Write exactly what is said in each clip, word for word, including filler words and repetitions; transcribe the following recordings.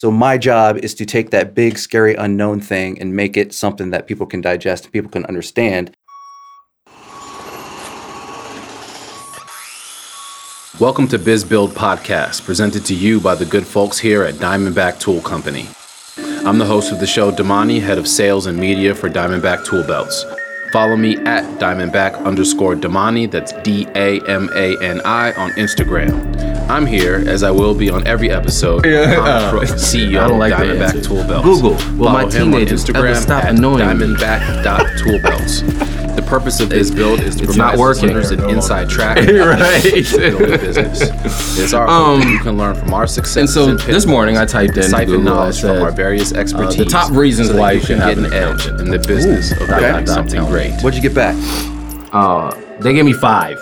So my job is to take that big, scary, unknown thing and make it something that people can digest and people can understand. Welcome to BizBuild Podcast, presented to you by the good folks here at Diamondback Tool Company. I'm the host of the show, Damani, head of sales and media for Diamondback Toolbelts. Follow me at Diamondback underscore Damani, that's D A M A N I, on Instagram. I'm here, as I will be on every episode, yeah. Connor Crook, C E O of like Diamondback Toolbelts. Google, will Follow my teenagers ever stop annoying Diamondback dot toolbelts. The purpose of this build is to it's provide listeners an inside track to right. build a business. It's our um, hope you can learn from our success. And so and this morning I typed in Google, knowledge said, from our various expertise. Uh, the top reasons so why you can get an edge in the business Ooh, of okay. doing something great. What'd you get back? Uh, they gave me five.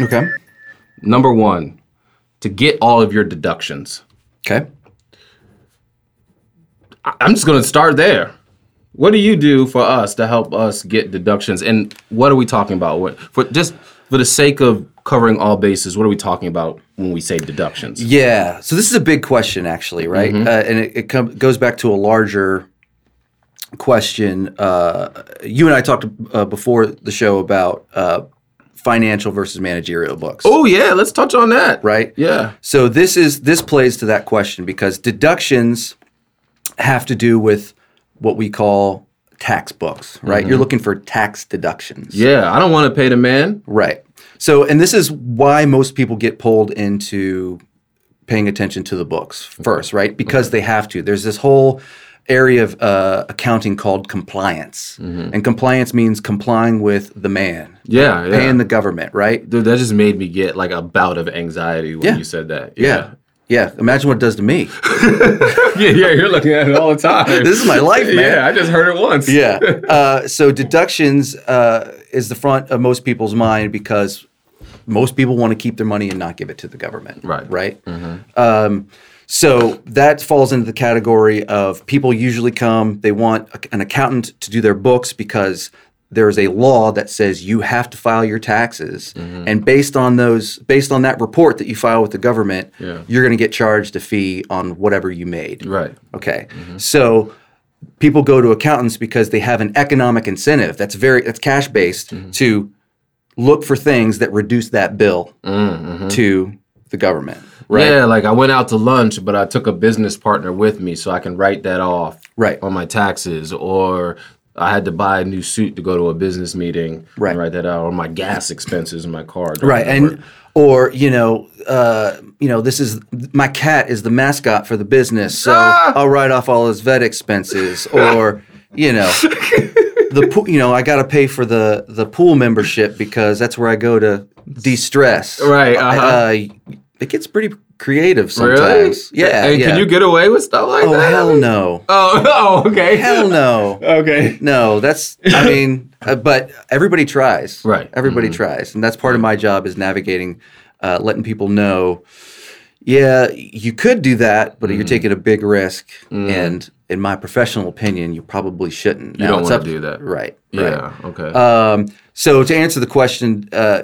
Okay. Number one, to get all of your deductions. Okay. I- I'm just going to start there. What do you do for us to help us get deductions? And what are we talking about? What, for just for the sake of covering all bases, what are we talking about when we say deductions? Yeah. So this is a big question, actually, right? Mm-hmm. Uh, and it, it com- goes back to a larger question. Uh, you and I talked uh, before the show about uh, financial versus managerial books. Oh, yeah. Let's touch on that. Right? Yeah. So this is this plays to that question because deductions have to do with what we call tax books, right? Mm-hmm. You're looking for tax deductions. Yeah, I don't want to pay the man. Right. So, and this is why most people get pulled into paying attention to the books first, right? Because they have to. There's this whole area of uh, accounting called compliance. Mm-hmm. And compliance means complying with the man. Yeah, yeah. Paying the government, right? Dude, that just made me get like a bout of anxiety when yeah. you said that. Yeah. yeah. Yeah, imagine what it does to me. yeah, yeah, you're looking at it all the time. This is my life, man. Yeah, I just heard it once. yeah. Uh, so deductions uh, is the front of most people's mind because most people want to keep their money and not give it to the government. Right. Right? Mm-hmm. Um, so that falls into the category of people usually come, they want a, an accountant to do their books because there is a law that says you have to file your taxes, mm-hmm. and based on those, based on that report that you file with the government, yeah. you're going to get charged a fee on whatever you made. Right. Okay. Mm-hmm. So people go to accountants because they have an economic incentive that's very that's cash based mm-hmm. to look for things that reduce that bill mm-hmm. to the government. Right? Yeah, like I went out to lunch, but I took a business partner with me, so I can write that off right. on my taxes or. I had to buy a new suit to go to a business meeting right. and write that out, or my gas expenses in my car. Right, and work. Or you know, uh, you know, this is my cat is the mascot for the business, so ah! I'll write off all his vet expenses, or you know, the pool, you know, I got to pay for the the pool membership because that's where I go to de-stress. Right, uh-huh. uh, it gets pretty. Creative sometimes. Really? Yeah. And yeah. can you get away with stuff like oh, that? Oh, hell no. Oh, oh, okay. Hell no. Okay. No, that's, I mean, uh, but everybody tries. Right. Everybody mm-hmm. tries. And that's part of my job is navigating, uh, letting people know, yeah, you could do that, but mm-hmm. you're taking a big risk. Mm-hmm. And in my professional opinion, you probably shouldn't. Now, you don't want to do that. Right. Yeah. Right. Okay. Um, so to answer the question, uh,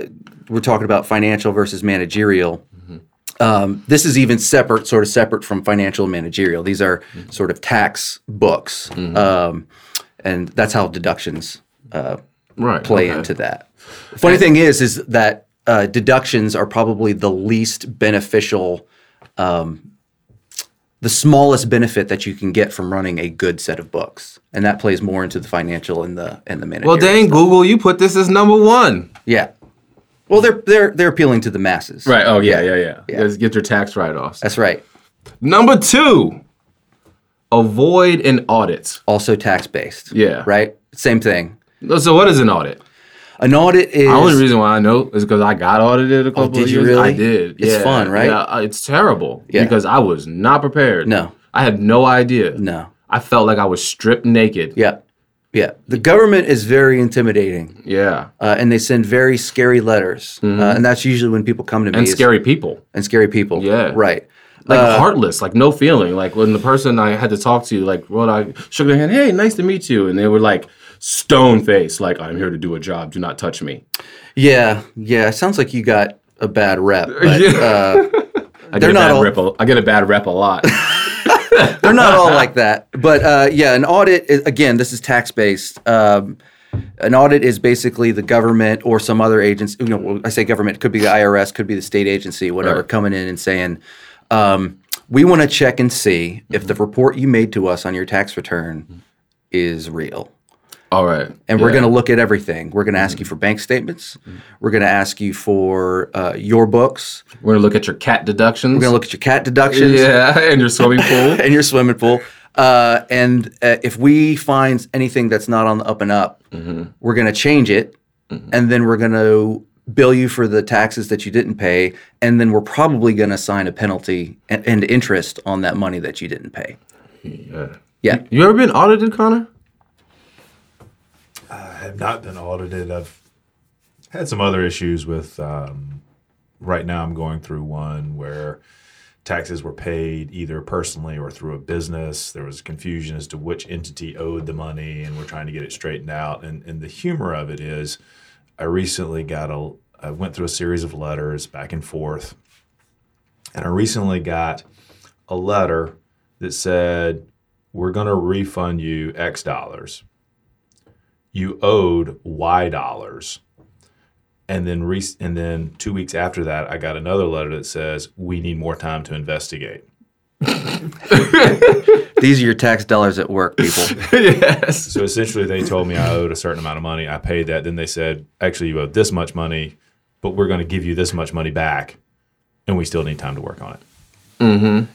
we're talking about financial versus managerial. Um, this is even separate, sort of separate from financial and managerial. These are mm-hmm. sort of tax books, mm-hmm. um, and that's how deductions uh, right, play okay. into that. The funny and, thing is, is that uh, deductions are probably the least beneficial, um, the smallest benefit that you can get from running a good set of books, and that plays more into the financial and the and the managerial. Well, dang, stuff. Google, you put this as number one. Yeah. Well, they're they're they're appealing to the masses. Right. Oh yeah, yeah, yeah. yeah. Let's get their tax write-offs. That's right. Number two, avoid an audit. Also tax-based. Yeah. Right. Same thing. So what is an audit? An audit is. The only reason why I know is because I got audited a couple oh, did of you years. Really? I did. It's yeah. fun, right? Yeah. It's terrible yeah. because I was not prepared. No. I had no idea. No. I felt like I was stripped naked. Yeah. Yeah, the government is very intimidating. Yeah, uh, and they send very scary letters, mm-hmm. uh, and that's usually when people come to me. And scary people. And scary people. Yeah, right. Like uh, heartless, like no feeling. Like when the person I had to talk to, like, well, I shook their hand. Hey, nice to meet you, and they were like stone faced, like I'm here to do a job. Do not touch me. Yeah, yeah. It sounds like you got a bad rep. But, yeah. uh, I get a bad all... rep. A, I get a bad rep a lot. They're not all like that. But uh, yeah, an audit, is, again, this is tax-based. Um, an audit is basically the government or some other agency. You know, I say government, it could be the I R S, could be the state agency, whatever, right. coming in and saying, um, we want to check and see mm-hmm. if the report you made to us on your tax return mm-hmm. is real. All right. And yeah. we're going to look at everything. We're going to ask mm-hmm. you for bank statements. Mm-hmm. We're going to ask you for uh, your books. We're going to look at your cat deductions. We're going to look at your cat deductions. Yeah, and your swimming pool. and your swimming pool. Uh, and uh, if we find anything that's not on the up and up, mm-hmm. we're going to change it. Mm-hmm. And then we're going to bill you for the taxes that you didn't pay. And then we're probably going to assign a penalty and, and interest on that money that you didn't pay. Yeah. yeah. You, you ever been audited, Connor? I have not been audited. I've had some other issues with, um, right now I'm going through one where taxes were paid either personally or through a business. There was confusion as to which entity owed the money, and we're trying to get it straightened out. And, and the humor of it is I recently got a, I went through a series of letters back and forth, and I recently got a letter that said, we're going to refund you X dollars. You owed Y dollars. And then re- and then two weeks after that, I got another letter that says, we need more time to investigate. These are your tax dollars at work, people. Yes. So essentially they told me I owed a certain amount of money. I paid that. Then they said, actually, you owed this much money, but we're going to give you this much money back. And we still need time to work on it. Mm-hmm.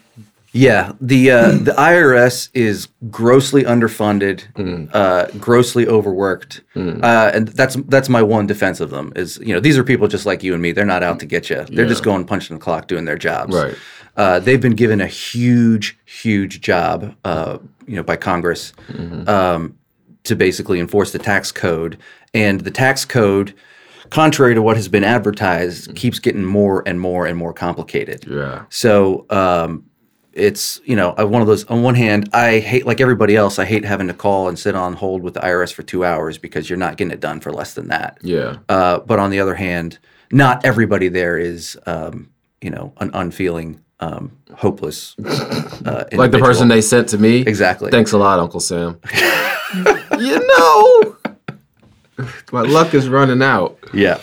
Yeah, the uh, the I R S is grossly underfunded, mm. uh, grossly overworked, mm. uh, and that's that's my one defense of them is, you know, these are people just like you and me. They're not out to get you. They're yeah. just going punching the clock, doing their jobs. Right. Uh, they've been given a huge, huge job, uh, you know, by Congress mm-hmm. um, to basically enforce the tax code, and the tax code, contrary to what has been advertised, keeps getting more and more and more complicated. Yeah. So. Um, It's, you know, one of those, on one hand, I hate, like everybody else, I hate having to call and sit on hold with the I R S for two hours because you're not getting it done for less than that. Yeah. Uh, but on the other hand, not everybody there is, um, you know, an unfeeling, um, hopeless uh, individual. Like the person they sent to me? Exactly. Thanks a lot, Uncle Sam. You know, my luck is running out. Yeah.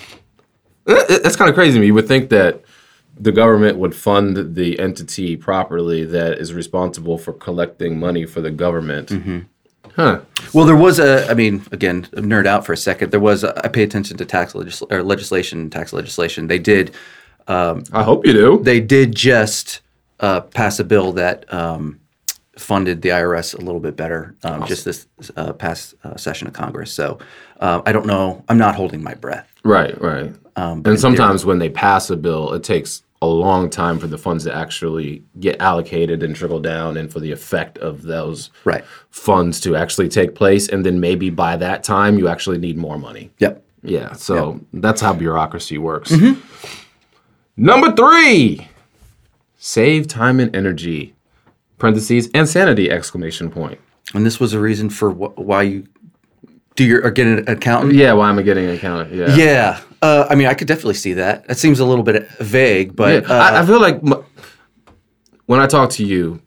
That's kind of crazy to me. You would think that the government would fund the entity properly that is responsible for collecting money for the government. Mm-hmm. Huh. Well, there was a, I mean, again, nerd out for a second. There was, a, I pay attention to tax legisl- or legislation, tax legislation. They did. Um, I hope you do. They did just uh, pass a bill that um, funded the I R S a little bit better um, awesome. just this uh, past uh, session of Congress. So uh, I don't know. I'm not holding my breath. Right, right. Um, and sometimes when they pass a bill, it takes a long time for the funds to actually get allocated and trickle down and for the effect of those right. funds to actually take place. And then maybe by that time, you actually need more money. Yep. Yeah. So yep. that's how bureaucracy works. Mm-hmm. Number three, save time and energy, parentheses, and sanity, exclamation point. And this was a reason for wh- why you do your, or get an accountant? Yeah, why am I getting an accountant? Yeah. Yeah. Uh, I mean, I could definitely see that. That seems a little bit vague, but... Yeah, uh, I, I feel like my, when I talk to you,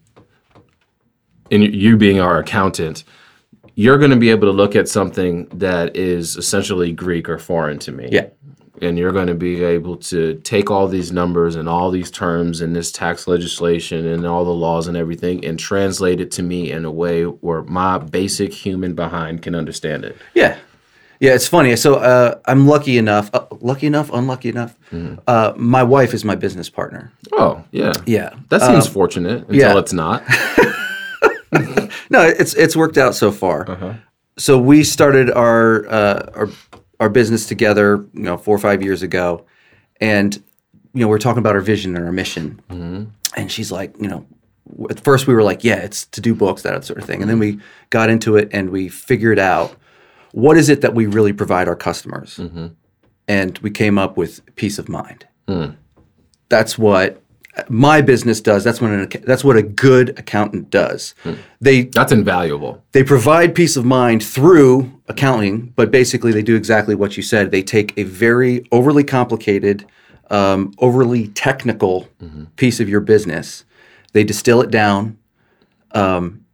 and you being our accountant, you're going to be able to look at something that is essentially Greek or foreign to me. Yeah. And you're going to be able to take all these numbers and all these terms and this tax legislation and all the laws and everything and translate it to me in a way where my basic human behind can understand it. Yeah. Yeah, it's funny. So uh, I'm lucky enough, uh, lucky enough, unlucky enough. Mm-hmm. Uh, my wife is my business partner. Oh, yeah. Yeah. That seems um, fortunate until yeah. it's not. No, it's it's worked out so far. Uh-huh. So we started our, uh, our our business together, you know, four or five years ago. And, you know, we're talking about our vision and our mission. Mm-hmm. And she's like, you know, at first we were like, yeah, it's to do books, that sort of thing. And then we got into it and we figured out, what is it that we really provide our customers? Mm-hmm. And we came up with peace of mind. Mm. That's what my business does. That's what an, that's what a good accountant does. Mm. They That's invaluable. They provide peace of mind through accounting, but basically they do exactly what you said. They take a very overly complicated, um, overly technical mm-hmm. piece of your business. They distill it down. um,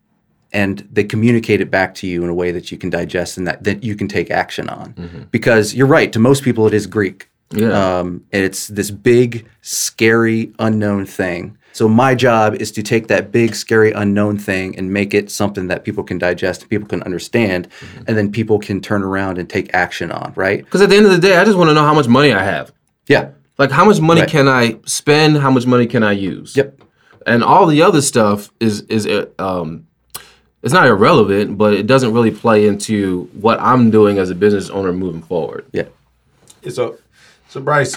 and they communicate it back to you in a way that you can digest and that, that you can take action on. Mm-hmm. Because you're right, to most people it is Greek. Yeah. Um, and it's this big, scary, unknown thing. So my job is to take that big, scary, unknown thing and make it something that people can digest, and people can understand, mm-hmm. and then people can turn around and take action on, right? Because at the end of the day, I just want to know how much money I have. Yeah. Like, how much money right. can I spend? How much money can I use? Yep. And all the other stuff is, is um, it's not irrelevant, but it doesn't really play into what I'm doing as a business owner moving forward. Yeah. So... So, Bryce,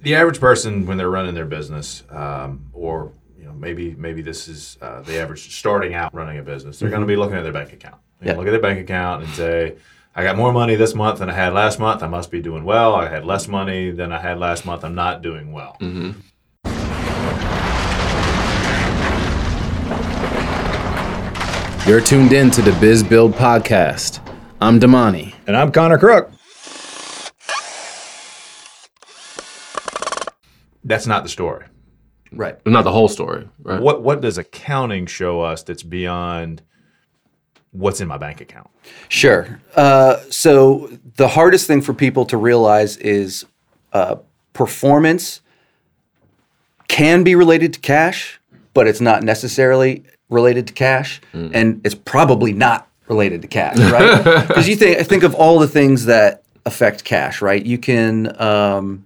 the average person when they're running their business, um, or you know, maybe maybe this is uh, the average starting out running a business, they're mm-hmm. going to be looking at their bank account. They're yeah. going to look at their bank account and say, I got more money this month than I had last month. I must be doing well. I had less money than I had last month. I'm not doing well. Mm-hmm. You're tuned in to the BizBuild Podcast. I'm Damani. And I'm Connor Crook. That's not the story. Right. Not the whole story. Right. What what does accounting show us that's beyond what's in my bank account? Sure. Uh, so the hardest thing for people to realize is uh, performance can be related to cash, but it's not necessarily related to cash. Mm. And it's probably not related to cash, right? Because you think, think of all the things that affect cash, right? You can... Um,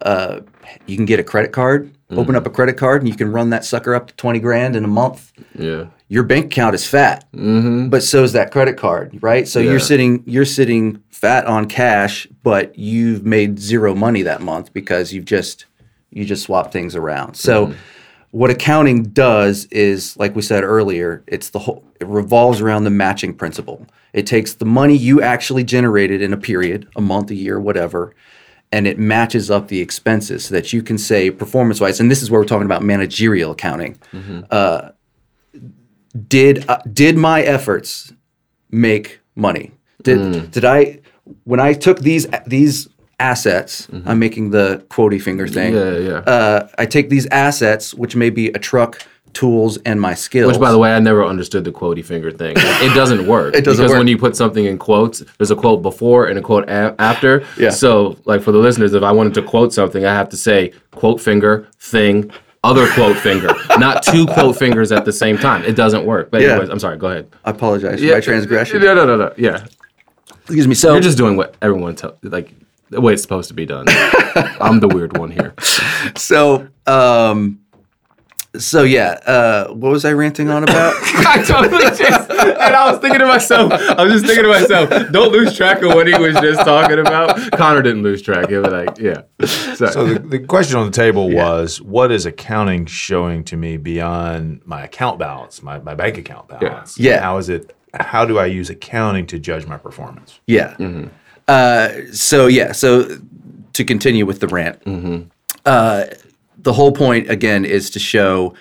Uh, you can get a credit card, mm-hmm. open up a credit card, and you can run that sucker up to twenty grand in a month. Yeah. Your bank account is fat, mm-hmm. but so is that credit card, right? So yeah. you're sitting you're sitting fat on cash, but you've made zero money that month because you've just you just swapped things around. So mm-hmm. what accounting does is, like we said earlier, it's the whole it revolves around the matching principle. It takes the money you actually generated in a period, a month, a year, whatever, and it matches up the expenses so that you can say performance-wise, and this is where we're talking about managerial accounting, mm-hmm. uh, did uh, did my efforts make money? Did mm. did I, when I took these these assets, mm-hmm. I'm making the quotey finger thing, yeah, yeah. Uh, I take these assets, which may be a truck, tools, and my skills. Which, by the way, I never understood the quotey finger thing. It doesn't work. It doesn't because work. Because when you put something in quotes, there's a quote before and a quote a- after. Yeah. So, like, for the listeners, if I wanted to quote something, I have to say, quote finger, thing, other quote finger. Not two quote fingers at the same time. It doesn't work. But anyways, yeah. I'm sorry. Go ahead. I apologize for yeah. my transgression. No, no, no, no. Yeah. Excuse me. So you're just doing what everyone, te- like, the way it's supposed to be done. I'm the weird one here. So, um... So, yeah, uh, what was I ranting on about? I totally just, and I was thinking to myself, I was just thinking to myself, don't lose track of what he was just talking about. Connor didn't lose track. He was like, yeah. Sorry. So the, the question on the table yeah. was, what is accounting showing to me beyond my account balance, my, my bank account balance? Yeah. yeah. How is it, how do I use accounting to judge my performance? Yeah. Mm-hmm. Uh, so, yeah, so to continue with the rant, mm-hmm. uh, the whole point, again, is to show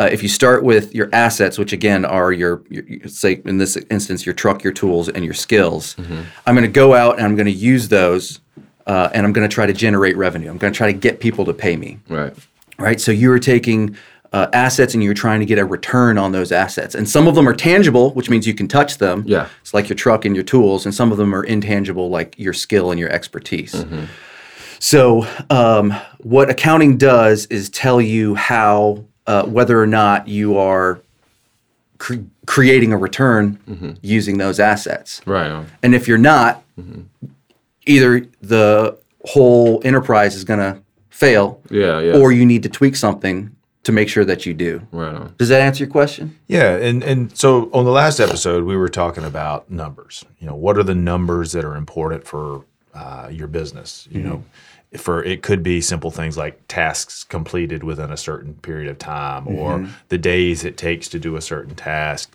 uh, if you start with your assets, which, again, are your, your, say, in this instance, your truck, your tools, and your skills, mm-hmm. I'm going to go out and I'm going to use those, uh, and I'm going to try to generate revenue. I'm going to try to get people to pay me. Right. Right? So you are taking uh, assets and you're trying to get a return on those assets. And some of them are tangible, which means you can touch them. Yeah. It's like your truck and your tools. And some of them are intangible, like your skill and your expertise. Mm-hmm. So um, what accounting does is tell you how, uh, whether or not you are cre- creating a return mm-hmm. using those assets. Right. And if you're not, mm-hmm. either the whole enterprise is going to fail yeah, yeah. or you need to tweak something to make sure that you do. Right. Does that answer your question? Yeah. And, and so on the last episode, we were talking about numbers. You know, what are the numbers that are important for uh, your business, you mm-hmm. know? For it could be simple things like tasks completed within a certain period of time or mm-hmm. the days it takes to do a certain task.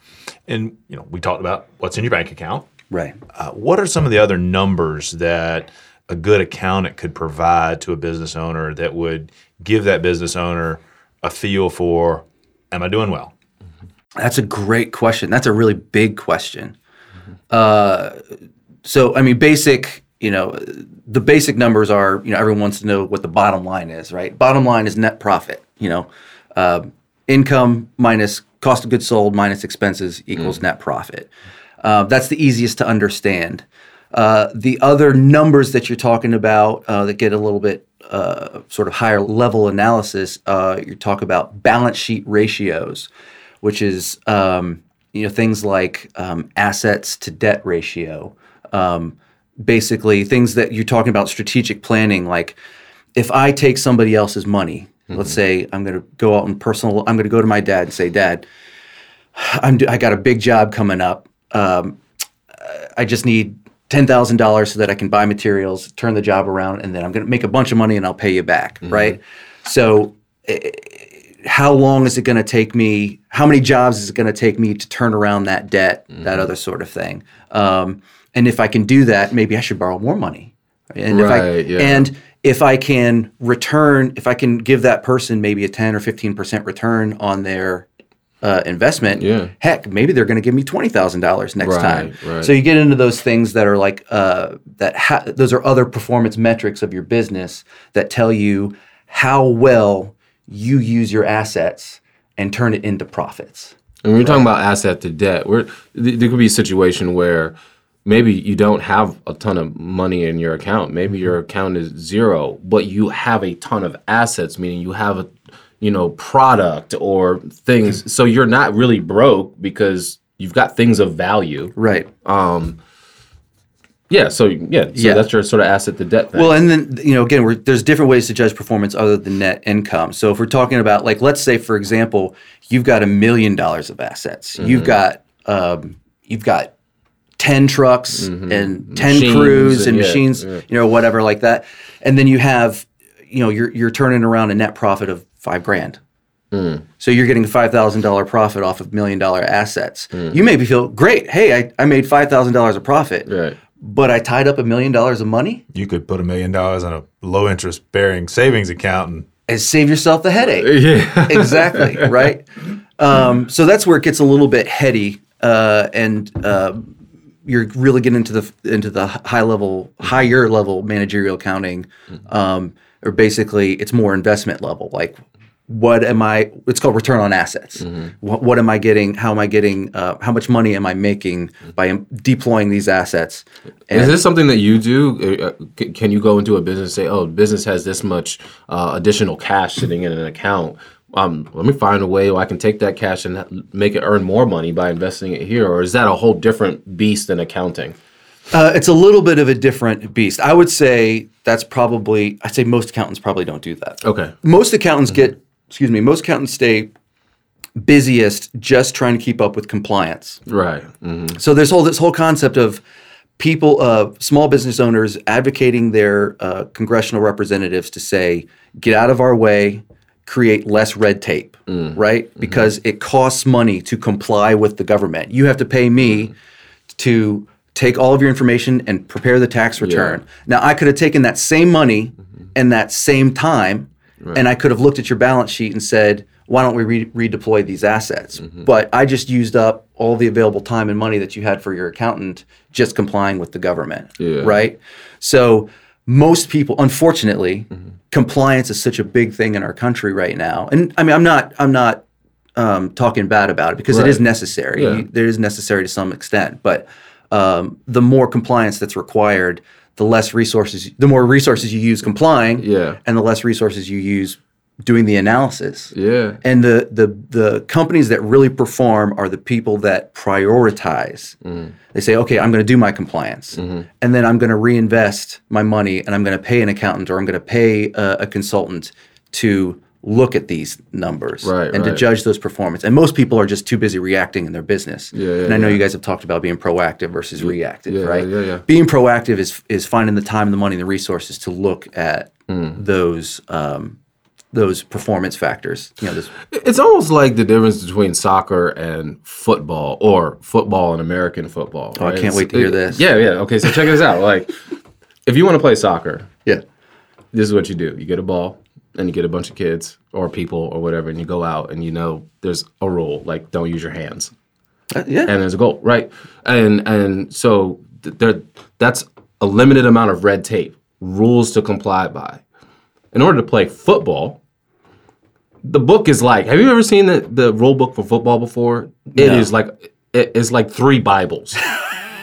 And, you know, we talked about what's in your bank account. Right. Uh, what are some of the other numbers that a good accountant could provide to a business owner that would give that business owner a feel for, am I doing well? That's a great question. That's a really big question. Mm-hmm. Uh, so, I mean, basic... You know, the basic numbers are, you know, everyone wants to know what the bottom line is, right? Bottom line is net profit, you know. Um, income minus cost of goods sold minus expenses equals mm. net profit. Uh, that's the easiest to understand. Uh, the other numbers that you're talking about uh, that get a little bit uh, sort of higher level analysis, uh, you talk about balance sheet ratios, which is um, you know things like um, assets to debt ratio, um, basically things that you're talking about strategic planning, like if I take somebody else's money, mm-hmm. let's say I'm going to go out and personal, I'm going to go to my dad and say, Dad, I'm do- I got a big job coming up. Um, I just need ten thousand dollars so that I can buy materials, turn the job around, and then I'm going to make a bunch of money and I'll pay you back, mm-hmm. right? So it, how long is it going to take me, how many jobs is it going to take me to turn around that debt, mm-hmm. that other sort of thing? Um, and if I can do that, maybe I should borrow more money. And right, if I, yeah. And if I can return, if I can give that person maybe a ten or fifteen percent return on their Uh, investment, yeah. heck, maybe they're going to give me twenty thousand dollars next right, time. Right. So you get into those things that are like, uh, that. Ha- those are other performance metrics of your business that tell you how well you use your assets and turn it into profits. And when you're right. talking about asset to debt, we're, th- there could be a situation where maybe you don't have a ton of money in your account. Maybe your account is zero, but you have a ton of assets, meaning you have a you know, product or things. So you're not really broke because you've got things of value. Right. Um, yeah. So, yeah. So yeah. that's your sort of asset to debt thing. Well, and then, you know, again, we're, there's different ways to judge performance other than net income. So if we're talking about, like, let's say, for example, you've got a million dollars of assets. Mm-hmm. You've got, um, you've got ten trucks mm-hmm. and ten machines crews and, and machines, yeah, yeah. you know, whatever like that. And then you have, you know, you're, you're turning around a net profit of five grand. Mm. So you're getting a five thousand dollars profit off of million dollar assets. Mm. You maybe feel great. Hey, I, I made five thousand dollars a profit, right. but I tied up a million dollars of money. You could put a million dollars in a low interest bearing savings account and, and save yourself the headache. Yeah. Exactly. Right. Um, so that's where it gets a little bit heady. Uh, and, uh, you're really getting into the, into the high level, higher level managerial accounting. Mm-hmm. Um, or basically it's more investment level. Like, what am I, it's called return on assets. Mm-hmm. What, what am I getting? How am I getting, uh, how much money am I making by em- deploying these assets? And is this something that you do? Can you go into a business and say, oh, business has this much uh, additional cash sitting in an account. Um, let me find a way where I can take that cash and make it earn more money by investing it here. Or is that a whole different beast than accounting? Uh, it's a little bit of a different beast. I would say that's probably, I'd say most accountants probably don't do that. Okay. Most accountants mm-hmm. get, excuse me, most accountants stay busiest just trying to keep up with compliance. Right. Mm-hmm. So there's whole this whole concept of people, uh, small business owners advocating their uh, congressional representatives to say, get out of our way, create less red tape, mm. right? Mm-hmm. Because it costs money to comply with the government. You have to pay me mm-hmm. to take all of your information and prepare the tax return. Yeah. Now, I could have taken that same money mm-hmm. and that same time, right. and I could have looked at your balance sheet and said, why don't we re- redeploy these assets? Mm-hmm. But I just used up all the available time and money that you had for your accountant just complying with the government, yeah. right? So most people, unfortunately, mm-hmm. compliance is such a big thing in our country right now. And I mean, I'm not, I'm not um, talking bad about it because right. it is necessary. Yeah. It is necessary to some extent, but Um, the more compliance that's required, the less resources, the more resources you use complying, yeah. and the less resources you use doing the analysis. Yeah. And the the the companies that really perform are the people that prioritize. Mm-hmm. They say, okay, I'm going to do my compliance, mm-hmm. and then I'm going to reinvest my money, and I'm going to pay an accountant or I'm going to pay a, a consultant to look at these numbers right, and right. to judge those performance. And most people are just too busy reacting in their business. Yeah, yeah, and I know yeah. you guys have talked about being proactive versus yeah, reactive, yeah, right? Yeah, yeah. Being proactive is is finding the time, the money, and the resources to look at mm. those um, those performance factors. You know, this- it's almost like the difference between soccer and football, or football and American football. Right? Oh, I can't it's, wait to hear it, this. Yeah, yeah. Okay, so check this out. Like, if you want to play soccer, yeah, this is what you do. You get a ball. And you get a bunch of kids or people or whatever, and you go out and you know there's a rule, like don't use your hands. Uh, yeah. And there's a goal, right? And and so th- there, that's a limited amount of red tape, rules to comply by. In order to play football, the book is like, have you ever seen the, the rule book for football before? It no. is like, it is like three Bibles,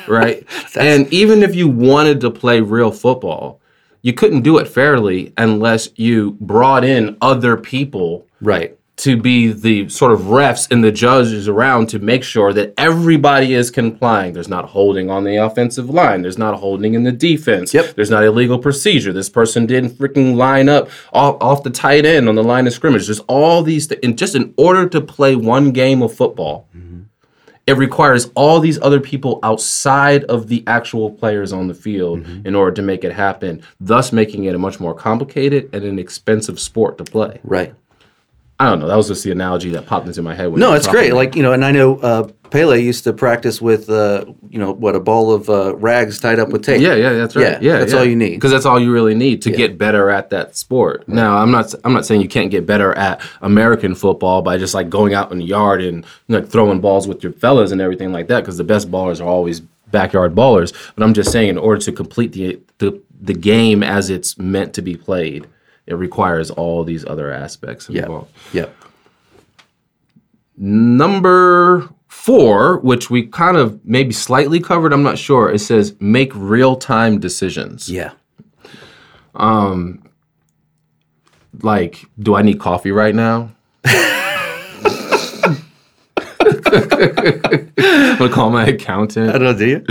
right? And even if you wanted to play real football, you couldn't do it fairly unless you brought in other people, right, to be the sort of refs and the judges around to make sure that everybody is complying. There's not holding on the offensive line. There's not holding in the defense. Yep. There's not illegal procedure. This person didn't freaking line up off, off the tight end on the line of scrimmage. There's all these things. And just in order to play one game of football, mm-hmm. it requires all these other people outside of the actual players on the field mm-hmm. in order to make it happen, thus making it a much more complicated and an expensive sport to play. Right. I don't know. That was just the analogy that popped into my head. When no, it's great. About. Like, you know, and I know uh, Pelé used to practice with, uh, you know, what, a ball of uh, rags tied up with tape. Yeah, yeah, that's right. Yeah, yeah that's yeah. all you need. Because that's all you really need to yeah. get better at that sport. Right. Now, I'm not I'm not saying you can't get better at American football by just, like, going out in the yard and, like, throwing balls with your fellas and everything like that, because the best ballers are always backyard ballers. But I'm just saying in order to complete the the, the game as it's meant to be played, it requires all these other aspects involved. Yeah. Yep. Number four, which we kind of maybe slightly covered, I'm not sure. It says make real-time decisions. Yeah. Um. Like, do I need coffee right now? I'm gonna call my accountant. I don't know, do you?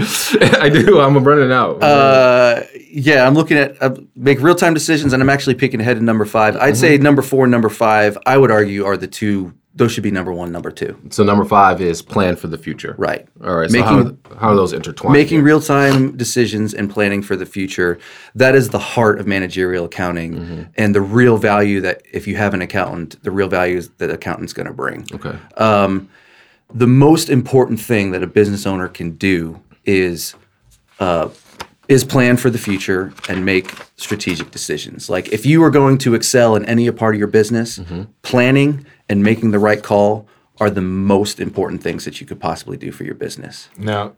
I do. I'm running out. Uh, yeah, I'm looking at uh, make real time decisions, and I'm actually picking ahead in number five. I'd mm-hmm. say number four, and number five, I would argue are the two. Those should be number one, number two. So number five is plan for the future. Right. All right. Making, so how are, how are those intertwined? Making real time decisions and planning for the future. That is the heart of managerial accounting, mm-hmm. and the real value that if you have an accountant, the real value is that accountant's going to bring. Okay. Um, The most important thing that a business owner can do is uh, is plan for the future and make strategic decisions. Like, if you are going to excel in any part of your business, mm-hmm. planning and making the right call are the most important things that you could possibly do for your business. Now,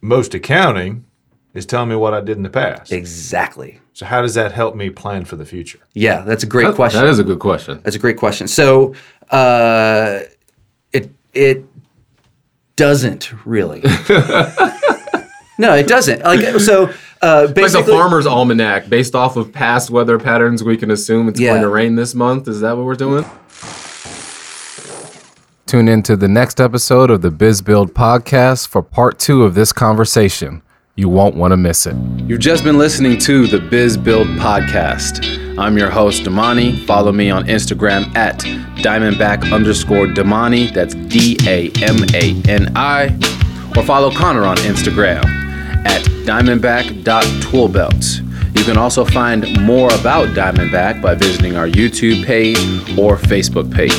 most accounting is telling me what I did in the past. Exactly. So how does that help me plan for the future? Yeah, that's a great that, question. That is a good question. That's a great question. So uh, it it. Doesn't really. No, it doesn't. Like, so uh, basically, it's like a farmer's almanac based off of past weather patterns. We can assume it's yeah. going to rain this month. Is that what we're doing? Tune in to the next episode of the BizBuild Podcast for part two of this conversation. You won't want to miss it. You've just been listening to the BizBuild Podcast. I'm your host, Damani. Follow me on Instagram at Diamondback underscore Damani. That's D A M A N I. Or follow Connor on Instagram at Diamondback dot Toolbelts. You can also find more about Diamondback by visiting our YouTube page or Facebook page.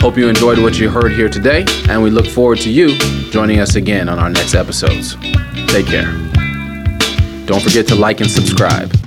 Hope you enjoyed what you heard here today, and we look forward to you joining us again on our next episodes. Take care. Don't forget to like and subscribe.